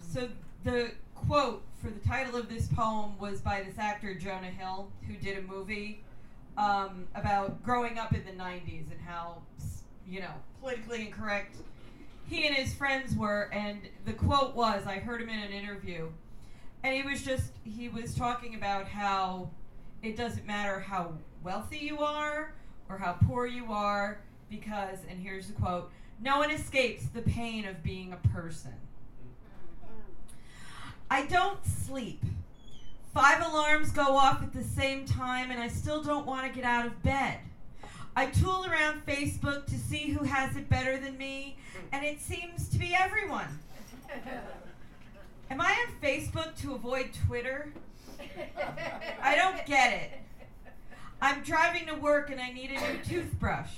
So the quote for the title of this poem was by this actor, Jonah Hill, who did a movie about growing up in the 90s and how, you know, politically incorrect he and his friends were. And the quote was, I heard him in an interview, and he was talking about how it doesn't matter how wealthy you are or how poor you are because, and here's the quote, no one escapes the pain of being a person. I don't sleep. 5 alarms go off at the same time and I still don't want to get out of bed. I tool around Facebook to see who has it better than me, and it seems to be everyone. Am I on Facebook to avoid Twitter? I don't get it. I'm driving to work and I need a new toothbrush.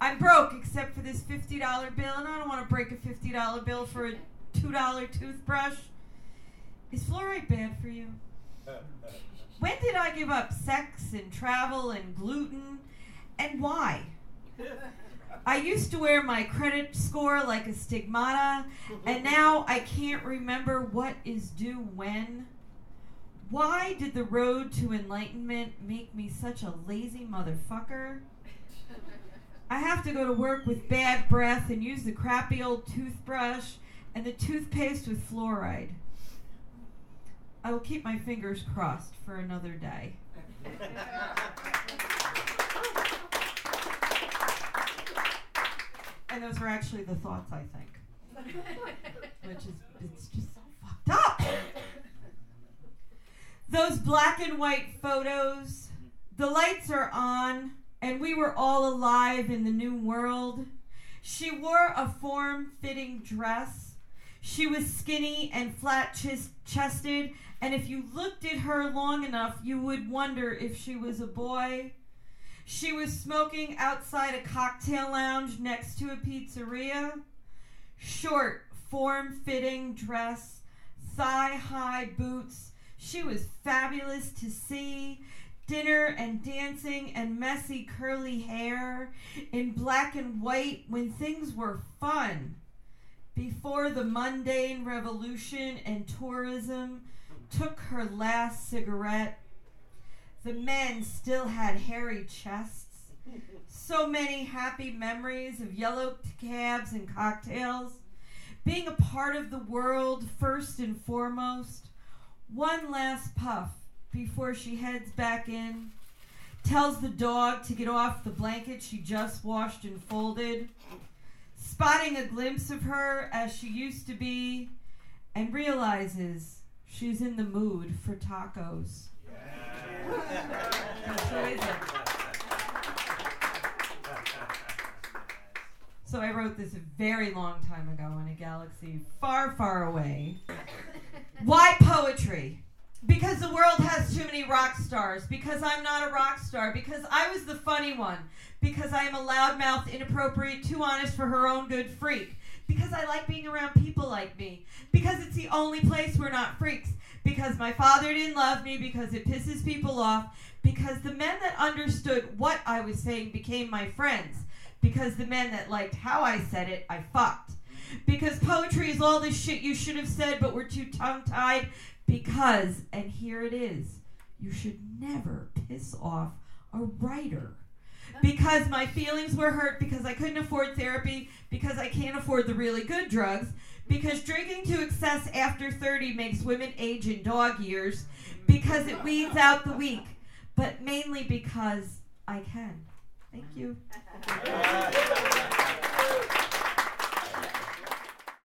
I'm broke except for this $50 bill, and I don't want to break a $50 bill for a $2 toothbrush. Is fluoride bad for you? When did I give up sex and travel and gluten, and why? I used to wear my credit score like a stigmata, and now I can't remember what is due when. Why did the road to enlightenment make me such a lazy motherfucker? I have to go to work with bad breath and use the crappy old toothbrush and the toothpaste with fluoride. I will keep my fingers crossed for another day. And those were actually the thoughts, I think. Which is, it's just so fucked up. Those black and white photos, the lights are on, and we were all alive in the new world. She wore a form-fitting dress. She was skinny and flat-chested, and if you looked at her long enough, you would wonder if she was a boy. She was smoking outside a cocktail lounge next to a pizzeria. Short, form-fitting dress, thigh-high boots. She was fabulous to see. Dinner and dancing and messy curly hair in black and white when things were fun. Before the mundane revolution and tourism took her last cigarette, the men still had hairy chests. So many happy memories of yellow cabs and cocktails. Being a part of the world first and foremost. One last puff before she heads back in, tells the dog to get off the blanket she just washed and folded, spotting a glimpse of her as she used to be, and realizes she's in the mood for tacos. Yeah. And so is it. So I wrote this a very long time ago in a galaxy far, far away. Why poetry? Because the world has too many rock stars. Because I'm not a rock star. Because I was the funny one. Because I am a loudmouth, inappropriate, too honest for her own good freak. Because I like being around people like me. Because it's the only place we're not freaks. Because my father didn't love me. Because it pisses people off. Because the men that understood what I was saying became my friends. Because the men that liked how I said it, I fucked. Because poetry is all the shit you should have said but were too tongue-tied. Because, and here it is, you should never piss off a writer. Because my feelings were hurt, because I couldn't afford therapy, because I can't afford the really good drugs, because drinking to excess after 30 makes women age in dog years, because it weeds out the weak, but mainly because I can. Thank you.